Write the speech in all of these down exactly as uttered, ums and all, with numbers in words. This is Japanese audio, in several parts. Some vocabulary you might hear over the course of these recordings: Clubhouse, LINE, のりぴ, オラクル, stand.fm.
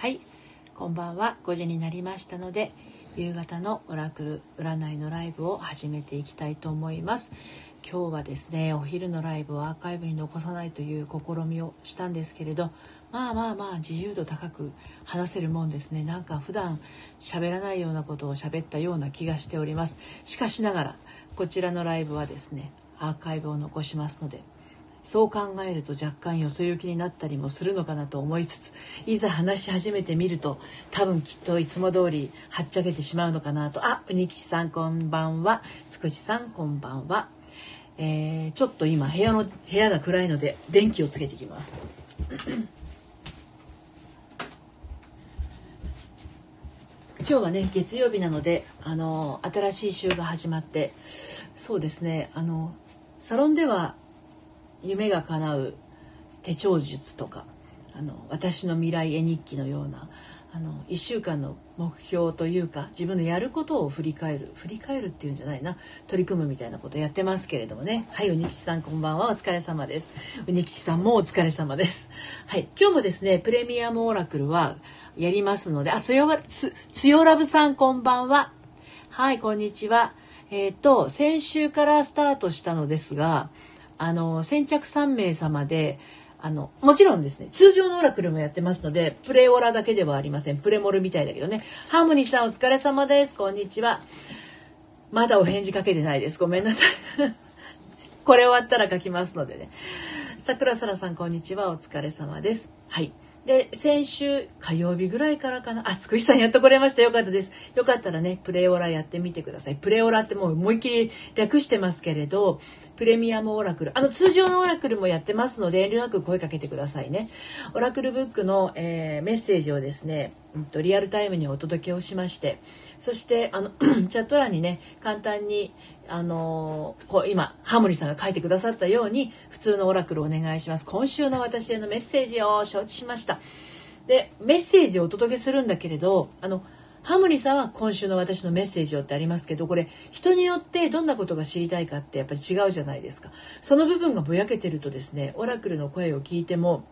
はい、こんばんは。ごじになりましたので、夕方のオラクル占いのライブを始めていきたいと思います。今日はですね、お昼のライブをアーカイブに残さないという試みをしたんですけれど、まあまあまあ自由度高く話せるもんですね。なんか普段喋らないようなことを喋ったような気がしております。しかしながらこちらのライブはですね、アーカイブを残しますので、そう考えると若干よそ行きになったりもするのかなと思いつつ、いざ話し始めてみると多分きっといつも通りはっちゃけてしまうのかなと。あ、うにきちさんこんばんは。つくしさんこんばんは。えー、ちょっと今部屋の部屋が暗いので電気をつけていきます。今日はね、月曜日なので、あの新しい週が始まって、そうですね、あのサロンでは夢が叶う手帳術とか、あの私の未来絵日記のような、あのいっしゅうかんの目標というか、自分のやることを振り返る振り返るっていうんじゃないな、取り組むみたいなことやってますけれどもね。はい、うにきちさんこんばんは。お疲れ様です。うにきちさんもお疲れ様です。はい、今日もですね、プレミアムオラクルはやりますので、あ、つよラブさんこんばんは。はい、こんにちは。えっと、先週からスタートしたのですが、あの先着さんめい様で、あのもちろんですね、通常のオラクルもやってますので、プレオラだけではありません。プレモルみたいだけどね。ハーモニーさんお疲れ様です。こんにちは。まだお返事かけてないです。ごめんなさい。これ終わったら書きますのでね。桜空さんこんにちは。お疲れ様です。はい、で先週火曜日ぐらいからかな、あ、つくしさんやっと来れました。よかったです。よかったらね、プレオラやってみてください。プレオラってもう思いっきり略してますけれど、プレミアムオラクル、あの通常のオラクルもやってますので、遠慮なく声かけてくださいね。オラクルブックの、えー、メッセージをですね、リアルタイムにお届けをしまして、そしてあのチャット欄にね、簡単にあのこう今ハモリさんが書いてくださったように、普通のオラクルお願いします、今週の私へのメッセージを承知しました。でメッセージをお届けするんだけれど、あのハモリさんは今週の私のメッセージをってありますけど、これ人によってどんなことが知りたいかってやっぱり違うじゃないですか。その部分がぼやけてるとですね、オラクルの声を聞いても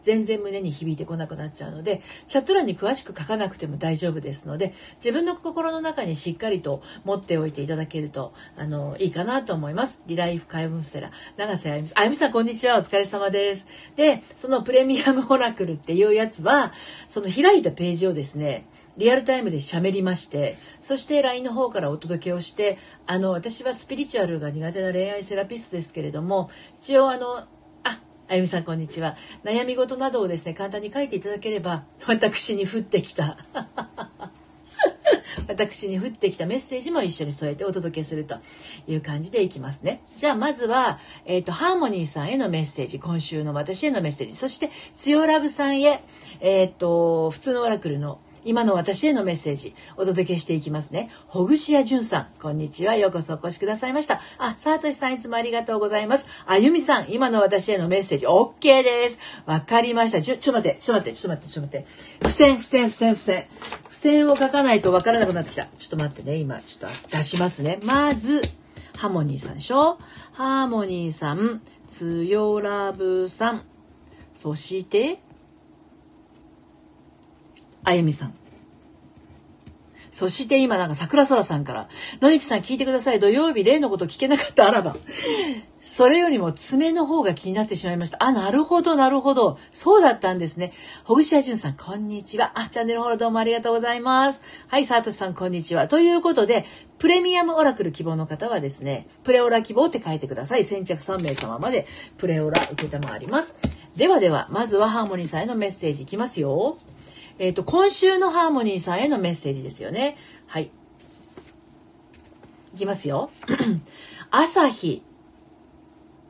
全然胸に響いてこなくなっちゃうので、チャット欄に詳しく書かなくても大丈夫ですので、自分の心の中にしっかりと持っておいていただけるとあのいいかなと思います。リライフカウンセラー長瀬あゆみさん、あゆみさんこんにちは。お疲れ様です。でそのプレミアムオラクルっていうやつは、その開いたページをですね、リアルタイムで喋りまして、そして ライン の方からお届けをして、あの私はスピリチュアルが苦手な恋愛セラピストですけれども、一応あのあゆみさんこんにちは。悩み事などをですね、簡単に書いていただければ、私に降ってきた私に降ってきたメッセージも一緒に添えてお届けするという感じでいきますね。じゃあまずは、えーと、ハーモニーさんへのメッセージ、今週の私へのメッセージ、そしてつよラブさんへ、えーと、普通のオラクルの今の私へのメッセージお届けしていきますね。ほぐしやじゅんさんこんにちは。ようこそお越しくださいました。あ、さとしさんいつもありがとうございます。あゆみさん今の私へのメッセージ OK です。わかりました。ちょ、ちょ待ってちょ待ってちょ待ってちょ待って付箋付箋付箋付箋付箋を書かないとわからなくなってきた。ちょっと待ってね、今ちょっと出しますね。まずハーモニーさんでしょ。ハーモニーさん、つよラブさん、そしてあゆみさん。そして今なんか桜空さんから、のりぴさん聞いてください。土曜日例のこと聞けなかったあらば。それよりも爪の方が気になってしまいました。あ、なるほど、なるほど。そうだったんですね。ほぐしやじゅんさん、こんにちは。あ、チャンネルフォローどうもありがとうございます。はい、さとしさん、こんにちは。ということで、プレミアムオラクル希望の方はですね、プレオラ希望って書いてください。先着さんめい様までプレオラ受けたまわります。ではでは、まずはハーモニーさんへのメッセージいきますよ。えーと、今週のハーモニーさんへのメッセージですよね。はい。いきますよ。朝日。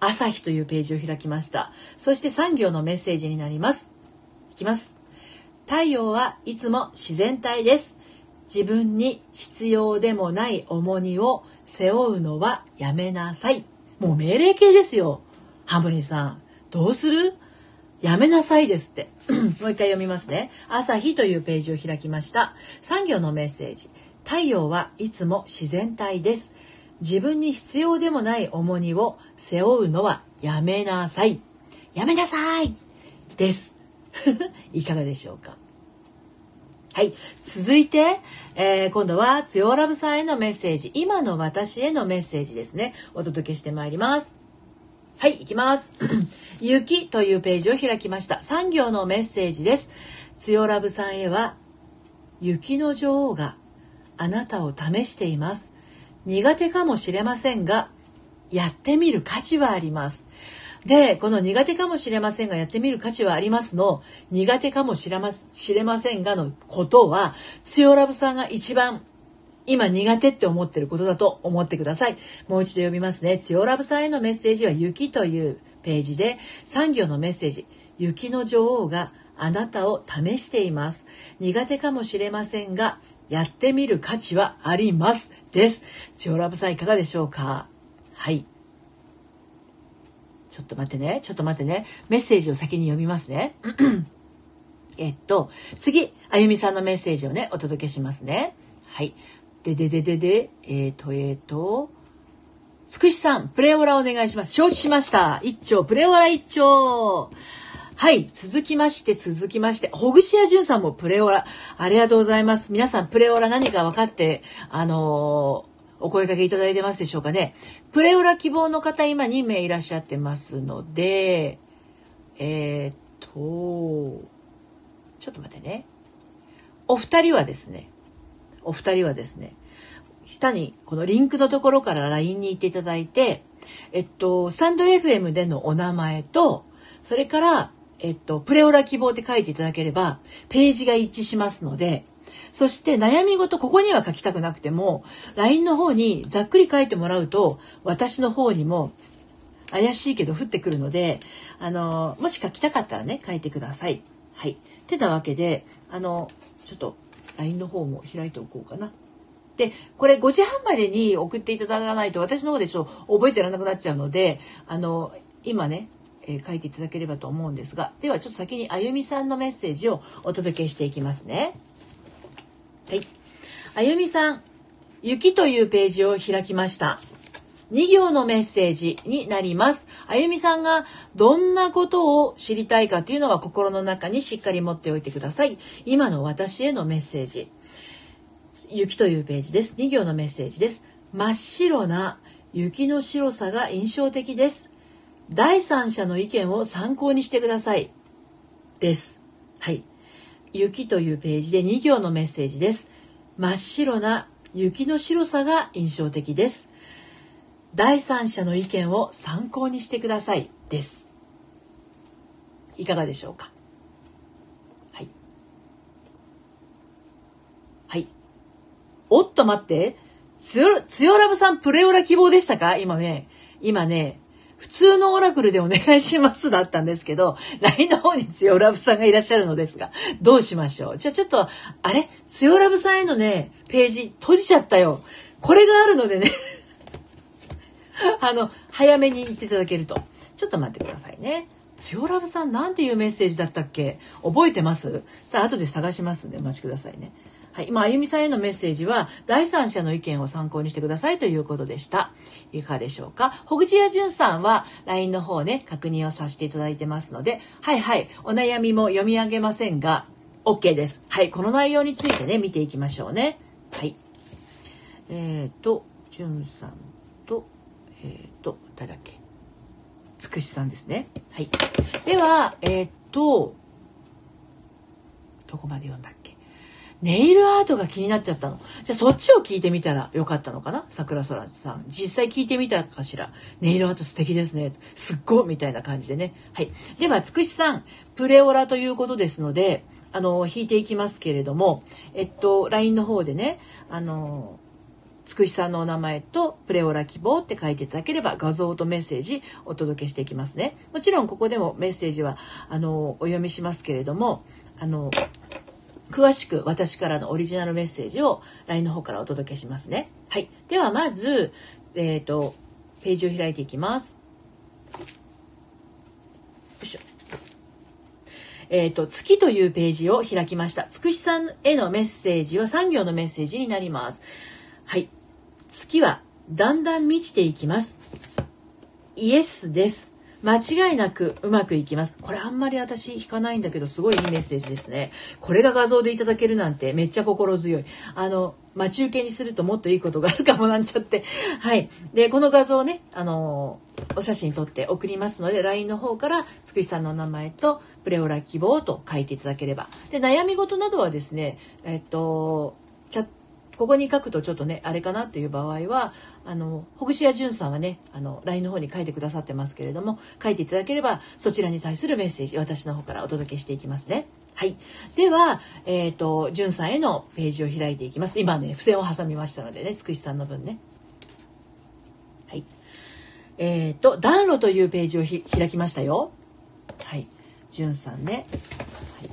朝日というページを開きました。そして産業のメッセージになります。いきます。太陽はいつも自然体です。自分に必要でもない重荷を背負うのはやめなさい。もう命令形ですよ。ハーモニーさん。どうする？やめなさいですって。もう一回読みますね。朝日というページを開きました。産業のメッセージ。太陽はいつも自然体です。自分に必要でもない重荷を背負うのはやめなさい。やめなさいです。いかがでしょうか。はい。続いて、えー、今度はつよラブさんへのメッセージ、今の私へのメッセージですね。お届けしてまいります。はい、いきます。雪というページを開きました。さん行のメッセージです。つよラブさんへは、雪の女王があなたを試しています。苦手かもしれませんが、やってみる価値はあります。で、この苦手かもしれませんがやってみる価値はありますの苦手かもしれませんがのことは、つよラブさんが一番今苦手って思ってることだと思ってください。もう一度読みますね。つよラブさんへのメッセージは雪というページで、さん行のメッセージ、雪の女王があなたを試しています。苦手かもしれませんがやってみる価値はありますです。つよラブさんいかがでしょうか。はい。ちょっと待ってね、ちょっと待ってね。メッセージを先に読みますね。えっと、次、あゆみさんのメッセージをね、お届けしますね。はい。ででででで、えっと、えっと、つくしさん、プレオラお願いします。承知しました。一丁、プレオラ一丁。はい。続きまして、続きまして、ほぐしやじゅんさんもプレオラ。ありがとうございます。皆さん、プレオラ何か分かって、あのー、お声掛けいただいてますでしょうかね。プレオラ希望の方今に名いらっしゃってますので、えー、っとちょっと待ってね。お二人はですね、お二人はですね、下にこのリンクのところから ライン に行っていただいて、えっとスタンド エフエム でのお名前と、それからえっとプレオラ希望って書いていただければページが一致しますので。そして悩み事、ここには書きたくなくても ライン の方にざっくり書いてもらうと私の方にも怪しいけど降ってくるので、あのもし書きたかったらね書いてください。はい。ってなわけで、あのちょっと ライン の方も開いておこうかな。でこれごじはんまでに送っていただかないと私の方でちょっと覚えてらなくなっちゃうので、あの今ね、えー、書いていただければと思うんですが、ではちょっと先にあゆみさんのメッセージをお届けしていきますね。はい、あゆみさん、雪というページを開きました。に行のメッセージになります。あゆみさんがどんなことを知りたいかというのは心の中にしっかり持っておいてください。今の私へのメッセージ。雪というページです。に行のメッセージです。真っ白な雪の白さが印象的です。第三者の意見を参考にしてください。です。はい。雪というページでに行のメッセージです。真っ白な雪の白さが印象的です。第三者の意見を参考にしてくださいです。いかがでしょうか。はい。はい。おっと待って。つよ、つよラブさんプレオラ希望でしたか？今ね、今ね、普通のオラクルでお願いしますだったんですけど、ライン の方につよラブさんがいらっしゃるのですが、どうしましょう。じゃあちょっと、あれつよラブさんへのね、ページ閉じちゃったよ。これがあるのでね、あの、早めに行っていただけると。ちょっと待ってくださいね。つよラブさんなんていうメッセージだったっけ？覚えてます？さあ、後で探しますんでお待ちくださいね。はい。今、あゆみさんへのメッセージは、第三者の意見を参考にしてくださいということでした。いかがでしょうか。ほぐちやじゅんさんは、ライン の方ね、確認をさせていただいてますので、はいはい、お悩みも読み上げませんが、OK です。はい。この内容についてね、見ていきましょうね。はい。えっと、じゅんさんと、えっと、誰だっけ。つくしさんですね。はい。では、えっと、どこまで読んだっけ。ネイルアートが気になっちゃったの。じゃあそっちを聞いてみたらよかったのかな？桜空さん。実際聞いてみたかしら？ネイルアート素敵ですね。すっごいみたいな感じでね。はい。では、つくしさん、プレオラということですので、あの、弾いていきますけれども、えっと、ライン の方でね、あの、つくしさんのお名前とプレオラ希望って書いていただければ画像とメッセージお届けしていきますね。もちろんここでもメッセージは、あの、お読みしますけれども、あの、詳しく私からのオリジナルメッセージを ライン の方からお届けしますね。はい。ではまず、えっと、ページを開いていきます。よいしょ。えっと、月というページを開きました。つくしさんへのメッセージはさん行のメッセージになります。はい。月はだんだん満ちていきます。イエスです。間違いなくうまくいきます。これあんまり私引かないんだけど、すごいいいメッセージですね。これが画像でいただけるなんてめっちゃ心強い。あの、待ち受けにするともっといいことがあるかもなんちゃって。はい。で、この画像をね、あのー、お写真撮って送りますので、ライン の方からつくしさんのお名前とプレオラ希望と書いていただければ。で、悩み事などはですね、えっと、チャット、ここに書くとちょっとねあれかなっていう場合は、あのほぐしやじゅんさんはね、あの ライン の方に書いてくださってますけれども、書いていただければそちらに対するメッセージ、私の方からお届けしていきますね。はい、では、えーと、じゅんさんへのページを開いていきます。今ね付箋を挟みましたのでね、つくしさんの分ね。はい、えーと暖炉というページをひ開きましたよ。はい、じゅんさんね。はい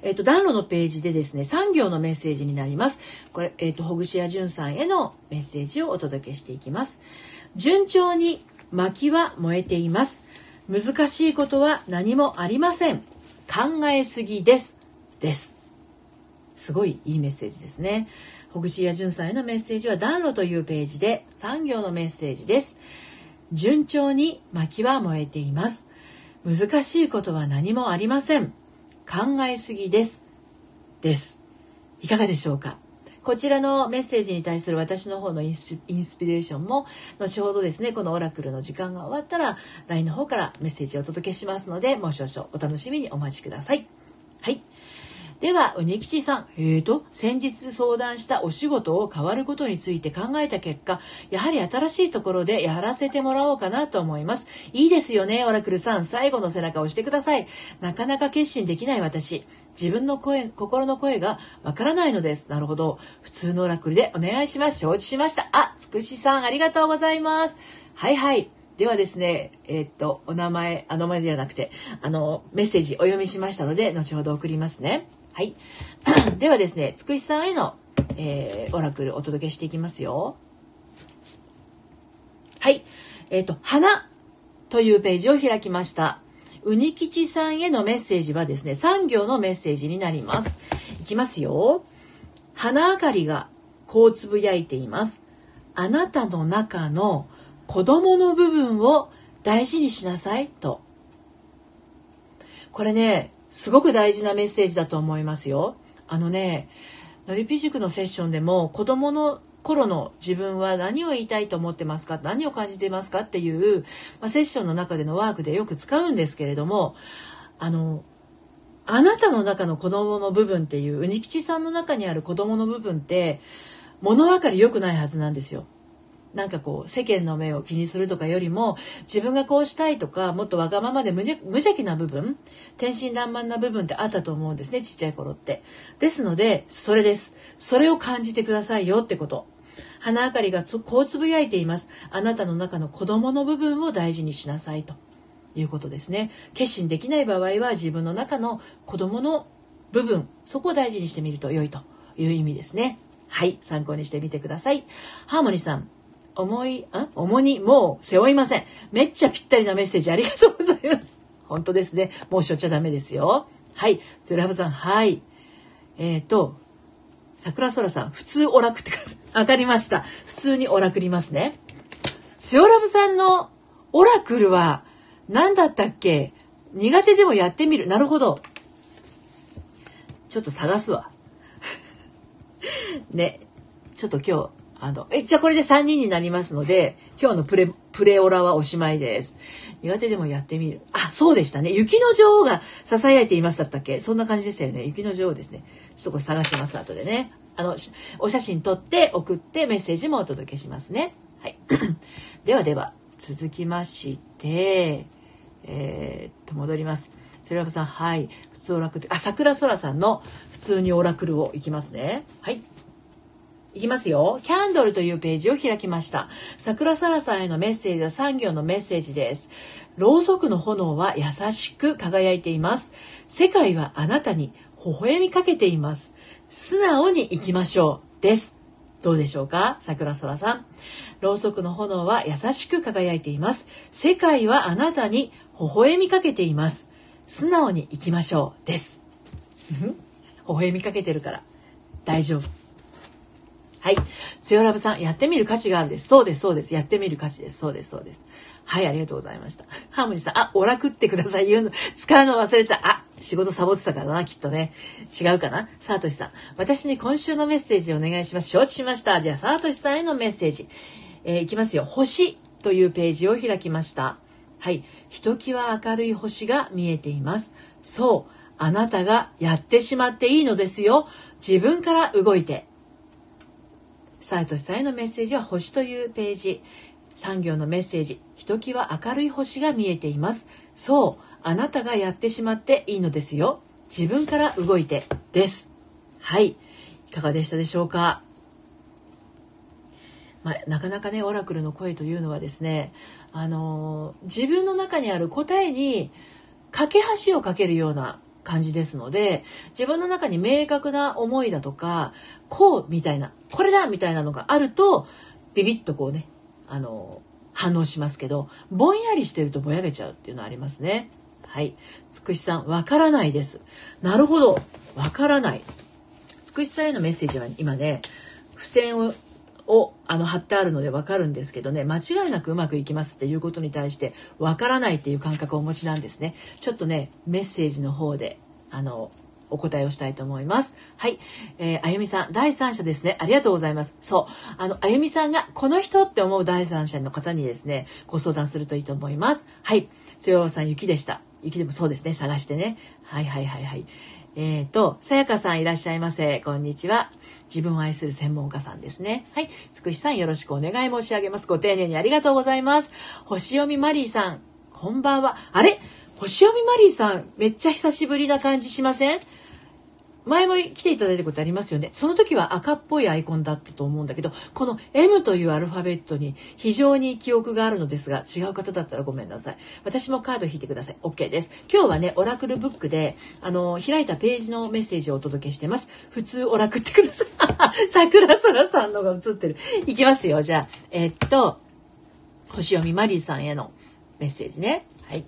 えっと、暖炉のページでですね、さん行のメッセージになります。これ、えっと、ほぐしやじゅんさんへのメッセージをお届けしていきます。順調に薪は燃えています。難しいことは何もありません。考えすぎです。です。すごいいいメッセージですね。ほぐしやじゅんさんへのメッセージは暖炉というページでさん行のメッセージです。順調に薪は燃えています。難しいことは何もありません。考えすぎです。です。いかがでしょうか。こちらのメッセージに対する私の方のインスピレーションも後ほどですね、このオラクルの時間が終わったら ライン の方からメッセージをお届けしますので、もう少々お楽しみにお待ちください。はい。では、うにきちさん。えーと、先日相談したお仕事を変わることについて考えた結果、やはり新しいところでやらせてもらおうかなと思います。いいですよね、オラクルさん。最後の背中を押してください。なかなか決心できない私。自分の声、心の声がわからないのです。なるほど。普通のオラクルでお願いします。承知しました。あ、つくしさん、ありがとうございます。はいはい。ではですね、えー、っと、お名前、あの名前ではなくて、あの、メッセージお読みしましたので、後ほど送りますね。はい、ではですね、つくしさんへの、えー、オラクルお届けしていきますよ。はい、えっと、花というページを開きました。うにきちさんへのメッセージはですね、さん行のメッセージになります。いきますよ。花あかりがこうつぶやいています。あなたの中の子供の部分を大事にしなさいと。これね、すごく大事なメッセージだと思いますよ。あのね、のりぴ塾のセッションでも、子供の頃の自分は何を言いたいと思ってますか、何を感じていますかっていう、まあ、セッションの中でのワークでよく使うんですけれども、あの、あなたの中の子供の部分っていう、うにきちさんの中にある子供の部分って、物分かり良くないはずなんですよ。なんかこう世間の目を気にするとかよりも、自分がこうしたいとか、もっとわがままで無邪気な部分、天真爛漫な部分ってあったと思うんですね、ちっちゃい頃って。ですので、それです。それを感じてくださいよってこと。花あかりがこうつぶやいています。あなたの中の子供の部分を大事にしなさいということですね。決心できない場合は、自分の中の子供の部分、そこを大事にしてみると良いという意味ですね。はい、参考にしてみてください。ハーモニーさん。重い、あ、重にもう背負いません。めっちゃぴったりなメッセージありがとうございます。本当ですね。もうしょっちゃダメですよ。はい。つらぶさん、はい。えっ、ー、と、桜空さん、普通オラクってください。わかりました。普通にオラクりますね。つよらぶさんのオラクルは何だったっけ？苦手でもやってみる。なるほど。ちょっと探すわ。ね。ちょっと今日、あの、え、じゃあこれでさんにんになりますので、今日のプレ、プレオラはおしまいです。苦手でもやってみる。あ、そうでしたね。雪の女王が囁いていますだったっけ？そんな感じでしたよね。雪の女王ですね。ちょっとこれ探します、後でね。あの、お写真撮って送ってメッセージもお届けしますね。はい。ではでは、続きまして、えー、っと、戻ります。それはさん、はい。普通オラクル、あ、桜空さんの普通にオラクルをいきますね。はい。いきますよ。キャンドルというページを開きました。桜さらさんへのメッセージはさん行のメッセージです。ろうそくの炎は優しく輝いています。世界はあなたに微笑みかけています。素直に生きましょう。です。どうでしょうか、桜そらさん。ろうそくの炎は優しく輝いています。世界はあなたに微笑みかけています。素直に生きましょう。です。微笑みかけてるから大丈夫。はい。つよラブさん、やってみる価値があるです。そうです、そうです。やってみる価値です。そうです、そうです。はい、ありがとうございました。ハーモニーさん、あ、オラ食ってください。言うの、使うの忘れた。あ、仕事サボってたからな、きっとね。違うかな。サートシさん、私に今週のメッセージをお願いします。承知しました。じゃあ、サートシさんへのメッセージ。えー、いきますよ。星というページを開きました。はい。ひときわ明るい星が見えています。そう。あなたがやってしまっていいのですよ。自分から動いて。サートシさんへのメッセージは星というページ。産業のメッセージ。ひときわ明るい星が見えています。そう。あなたがやってしまっていいのですよ。自分から動いて。です。はい。いかがでしたでしょうか。まあ、なかなかね、オラクルの声というのはですね、あのー、自分の中にある答えに架け橋を架けるような感じですので、自分の中に明確な思いだとか、こうみたいな、これだみたいなのがあると、ビビッとこうね、あの反応しますけど、ぼんやりしてるとぼやけちゃうっていうのはありますね。はい。つくしさん、わからないです。なるほど。わからない。つくしさんへのメッセージは今ね、付箋ををあの貼ってあるのでわかるんですけどね、間違いなくうまくいきますっていうことに対してわからないっていう感覚をお持ちなんですね。ちょっとね、メッセージの方であのお答えをしたいと思います。はい、えー、あゆみさん、第三者ですね。ありがとうございます。そう、あのあゆみさんがこの人って思う第三者の方にですね、ご相談するといいと思います。はい、つよさん、雪でした。雪でもそうですね、探してね。はいはいはいはい。えーと、さやかさんいらっしゃいませ。こんにちは。自分を愛する専門家さんですね。はい。つくしさん、よろしくお願い申し上げます。ご丁寧にありがとうございます。星読みマリーさん、こんばんは。あれ？星読みマリーさん、めっちゃ久しぶりな感じしません？前も来ていただいたことありますよね。その時は赤っぽいアイコンだったと思うんだけど、この エム というアルファベットに非常に記憶があるのですが、違う方だったらごめんなさい。私もカード引いてください。OK です。今日はね、オラクルブックで、あの、開いたページのメッセージをお届けしてます。普通オラクってください。桜空さんのが映ってる。いきますよ。じゃあ、えー、っと、星読みマリーさんへのメッセージね。はい。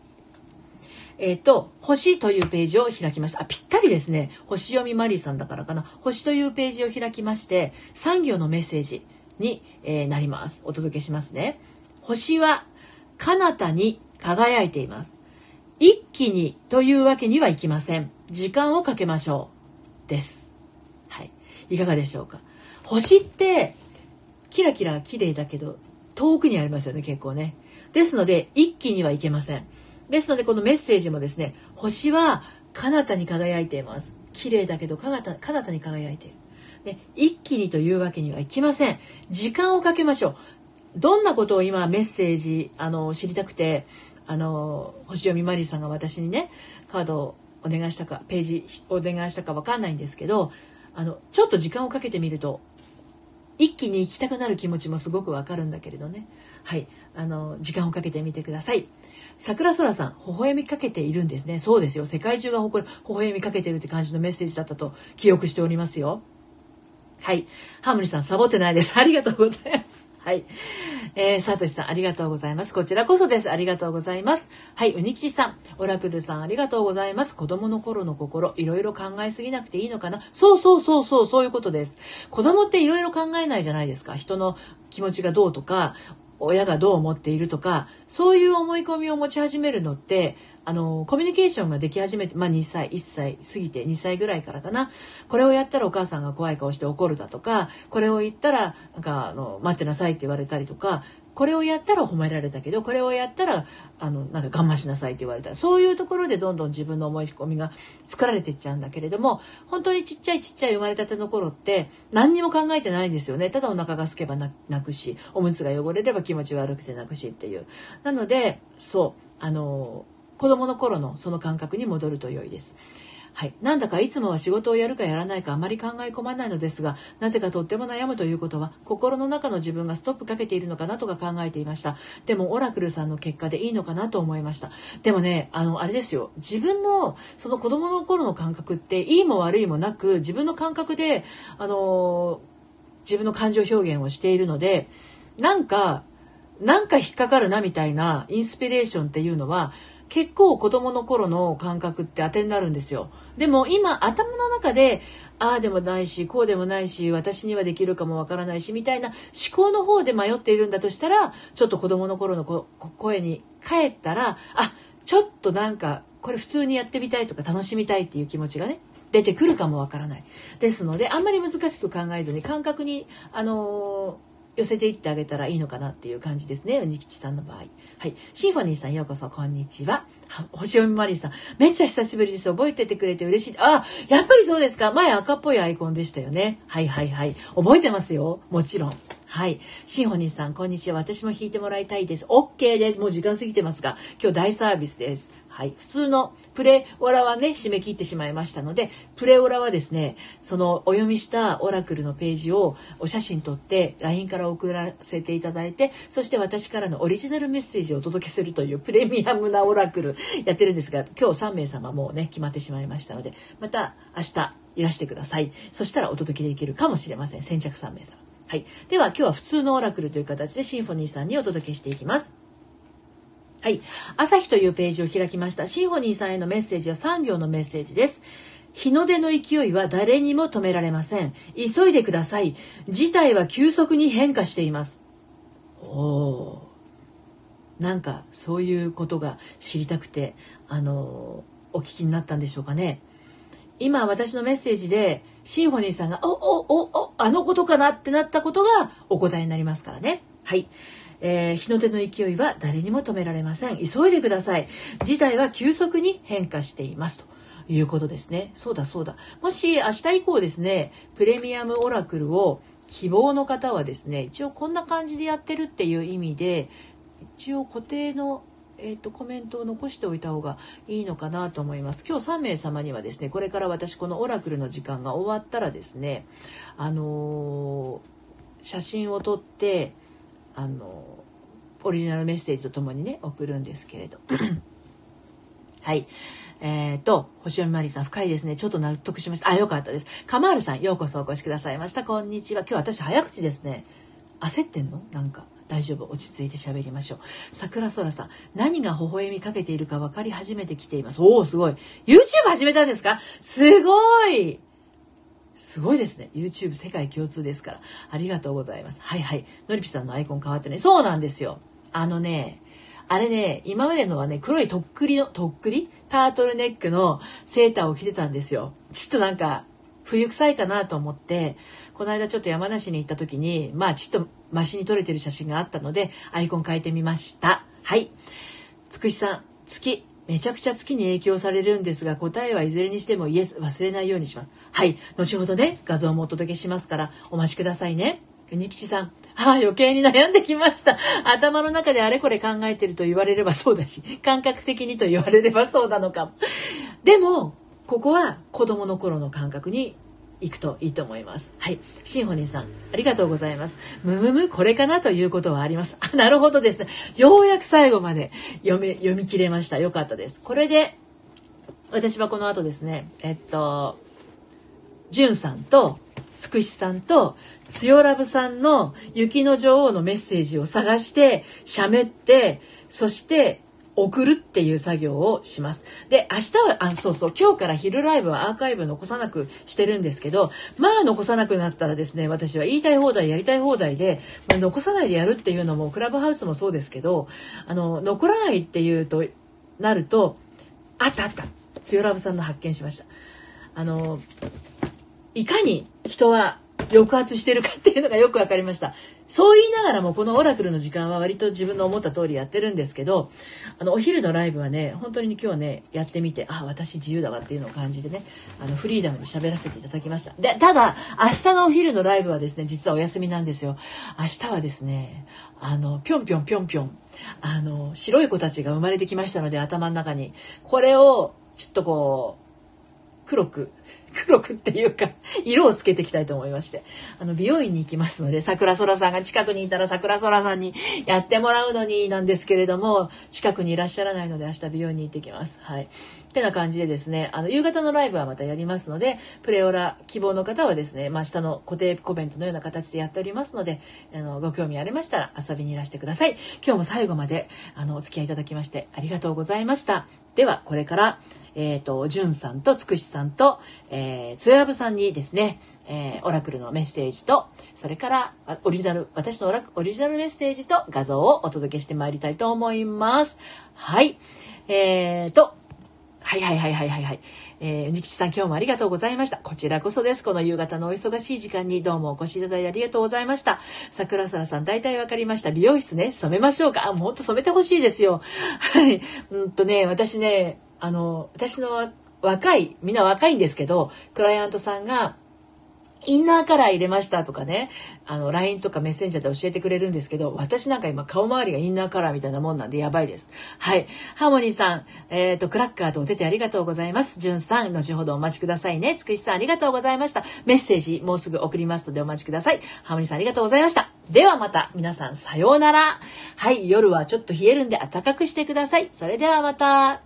えーと、星というページを開きました。あ、ぴったりですね。星読みマリーさんだからかな。星というページを開きまして、産業のメッセージに、えー、なります。お届けしますね。星は彼方に輝いています。一気にというわけにはいきません。時間をかけましょう。です。はい。いかがでしょうか。星ってキラキラ綺麗だけど、遠くにありますよね、結構ね。ですので、一気にはいけません。ですので、このメッセージもですね、星は彼方に輝いています。綺麗だけど彼方、彼方に輝いている。で、一気にというわけにはいきません。時間をかけましょう。どんなことを今メッセージ、あの、知りたくて、あの、星読みマリーさんが私にね、カードをお願いしたか、ページをお願いしたかわかんないんですけど、あの、ちょっと時間をかけてみると、一気に行きたくなる気持ちもすごくわかるんだけれどね。はい。あの、時間をかけてみてください。桜空さん、微笑みかけているんですね。そうですよ。世界中が誇る、微笑みかけているって感じのメッセージだったと記憶しておりますよ。はい。ハーモニーさん、サボってないです。ありがとうございます。はい。えー、サトシさん、ありがとうございます。こちらこそです。ありがとうございます。はい。うにきちさん、オラクルさん、ありがとうございます。子供の頃の心、いろいろ考えすぎなくていいのかな。そうそうそうそう、そういうことです。子供っていろいろ考えないじゃないですか。人の気持ちがどうとか、親がどう思っているとか、そういう思い込みを持ち始めるのって、あの、コミュニケーションができ始めて、まあにさい、いっさい過ぎてにさいぐらいからかな。これをやったらお母さんが怖い顔して怒るだとか、これを言ったら、なんか、あの、待ってなさいって言われたりとか、これをやったら褒められたけど、これをやったら、あの、なんか我慢しなさいって言われた。そういうところでどんどん自分の思い込みが作られていっちゃうんだけれども、本当にちっちゃいちっちゃい生まれたての頃って、何にも考えてないんですよね。ただお腹が空けば泣くし、おむつが汚れれば気持ち悪くて泣くしっていう。なので、そう、あの、子供の頃のその感覚に戻ると良いです。はい、なんだかいつもは仕事をやるかやらないかあまり考え込まないのですが、なぜかとっても悩むということは心の中の自分がストップかけているのかなとか考えていました。でもオラクルさんの結果でいいのかなと思いました。でもね、あのあれですよ、自分のその子供の頃の感覚っていいも悪いもなく自分の感覚で、あのー、自分の感情表現をしているので、なんかなんか引っかかるなみたいなインスピレーションっていうのは結構子供の頃の感覚って当てになるんですよ。でも今頭の中でああでもないしこうでもないし私にはできるかもわからないしみたいな思考の方で迷っているんだとしたら、ちょっと子供の頃のこ声に帰ったら、あ、ちょっとなんかこれ普通にやってみたいとか楽しみたいっていう気持ちがね出てくるかもわからない。ですのであんまり難しく考えずに感覚にあのー寄せていってあげたらいいのかなっていう感じですね、にきちさんの場合。はい、シンフォニーさん、ようこそ、こんにちは。星読みマリーさん、めっちゃ久しぶりです、覚えててくれて嬉しい。あ、やっぱりそうですか。前赤っぽいアイコンでしたよね。はいはいはい、覚えてますよ、もちろん。はい、シンフォニーさん、こんにちは、私も弾いてもらいたいです。 OK です。もう時間過ぎてますが今日大サービスです。はい、普通のプレオラはね締め切ってしまいましたので、プレオラはですね、そのお読みしたオラクルのページをお写真撮って ライン から送らせていただいて、そして私からのオリジナルメッセージをお届けするというプレミアムなオラクルやってるんですが、今日さんめいさまもうね決まってしまいましたので、また明日いらしてください。そしたらお届けできるかもしれません、先着さんめいさま。はい、では今日は普通のオラクルという形でシンフォニーさんにお届けしていきます。はい、朝日というページを開きました。シンフォニーさんへのメッセージはさんぎょうのメッセージです。日の出の勢いは誰にも止められません。急いでください。事態は急速に変化しています。おー。なんかそういうことが知りたくて、あのー、お聞きになったんでしょうかね。今私のメッセージでシンフォニーさんが、お、お、お、お、あのことかなってなったことがお答えになりますからね。はい。えー、日の出の勢いは誰にも止められません。急いでください。事態は急速に変化していますということですね。そうだそうだ。もし明日以降ですね、プレミアムオラクルを希望の方はですね、一応こんな感じでやってるっていう意味で、一応固定の、えーと、コメントを残しておいた方がいいのかなと思います。今日さんめいさまにはですね、これから私このオラクルの時間が終わったらですね、あのー、写真を撮って、あのオリジナルメッセージとともにね送るんですけれどはい、えー、と星読みマリーさん、深いですね、ちょっと納得しました。あ、よかったです。カマールさん、ようこそお越しくださいました、こんにちは。今日私早口ですね。焦ってんの？なんか大丈夫、落ち着いて喋りましょう。桜空さん、何が微笑みかけているか分かり始めてきています。おお、すごい。 YouTube 始めたんですか？すごい、すごいですね。YouTube 世界共通ですから。ありがとうございます。はいはい。のりぴさんのアイコン変わってね。そうなんですよ。あのね、あれね、今までのはね、黒いとっくりの、とっくりタートルネックのセーターを着てたんですよ。ちっとなんか、冬臭いかなと思って、この間ちょっと山梨に行った時に、まあちっとマシに撮れてる写真があったので、アイコン変えてみました。はい。つくしさん、月。めちゃくちゃ月に影響されるんですが、答えはいずれにしてもイエス、忘れないようにします。はい、後ほどね画像もお届けしますからお待ちくださいね。にきちさん、ああ余計に悩んできました。頭の中であれこれ考えてると言われればそうだし、感覚的にと言われればそうなのかも。でもここは子供の頃の感覚に行くといいと思います。はい、シンフォニーさん、ありがとうございます。むむむ、これかなということはあります。あ、なるほどですね。ようやく最後まで読み読み切れました。よかったです。これで私はこの後ですね、えっとじゅんさんとつくしさんとつよラブさんの雪の女王のメッセージを探してしゃべって、そして送るっていう作業をします。で、明日は、あ、そうそう、今日から昼ライブはアーカイブ残さなくしてるんですけど、まあ残さなくなったらですね、私は言いたい放題やりたい放題で、まあ、残さないでやるっていうのもクラブハウスもそうですけど、あの残らないっていうとなると、あったあった、つよラブさんの発見しました。あのいかに人は抑圧してるかっていうのがよく分かりました。そう言いながらもこのオラクルの時間は割と自分の思った通りやってるんですけど、あのお昼のライブはね本当に今日ねやってみて、あ、私自由だわっていうのを感じてね、あのフリーダムに喋らせていただきました。で、ただ明日のお昼のライブはですね実はお休みなんですよ。明日はですね、あのぴょんぴょんぴょんぴょん、あの白い子たちが生まれてきましたので、頭の中にこれをちょっとこう黒く黒くっていうか色をつけていきたいと思いまして、あの美容院に行きますので、桜空さんが近くにいたら桜空さんにやってもらうのになんですけれども、近くにいらっしゃらないので明日美容院に行ってきます。はい、ってな感じでですね、あの夕方のライブはまたやりますので、プレオラ希望の方はですね、まあ、下の固定コメントのような形でやっておりますので、あのご興味ありましたら遊びにいらしてください。今日も最後まであのお付き合いいただきましてありがとうございました。ではこれからえっと、じゅんさんとつくしさんと、えー、つやぶさんにですね、えー、オラクルのメッセージと、それからオリジナル、私のオラク、オリジナルメッセージと画像をお届けしてまいりたいと思います。はい。えーと、はいはいはいはいはいはい。えー、うにきちさん今日もありがとうございました。こちらこそです。この夕方のお忙しい時間にどうもお越しいただいてありがとうございました。桜空さん大体わかりました。美容室ね、染めましょうか。あ、もうほんと染めてほしいですよ。はい。うんとね、私ね、あの私の若いみんな若いんですけど、クライアントさんがインナーカラー入れましたとかね、あの ライン とかメッセンジャーで教えてくれるんですけど、私なんか今顔周りがインナーカラーみたいなもんなんでやばいです。はい。ハーモニーさん、えーとクラッカーとお出てありがとうございます。じゅんさん後ほどお待ちくださいね。つくしさんありがとうございました。メッセージもうすぐ送りますのでお待ちください。ハーモニーさんありがとうございました。ではまた皆さんさようなら。はい。夜はちょっと冷えるんで暖かくしてください。それではまた。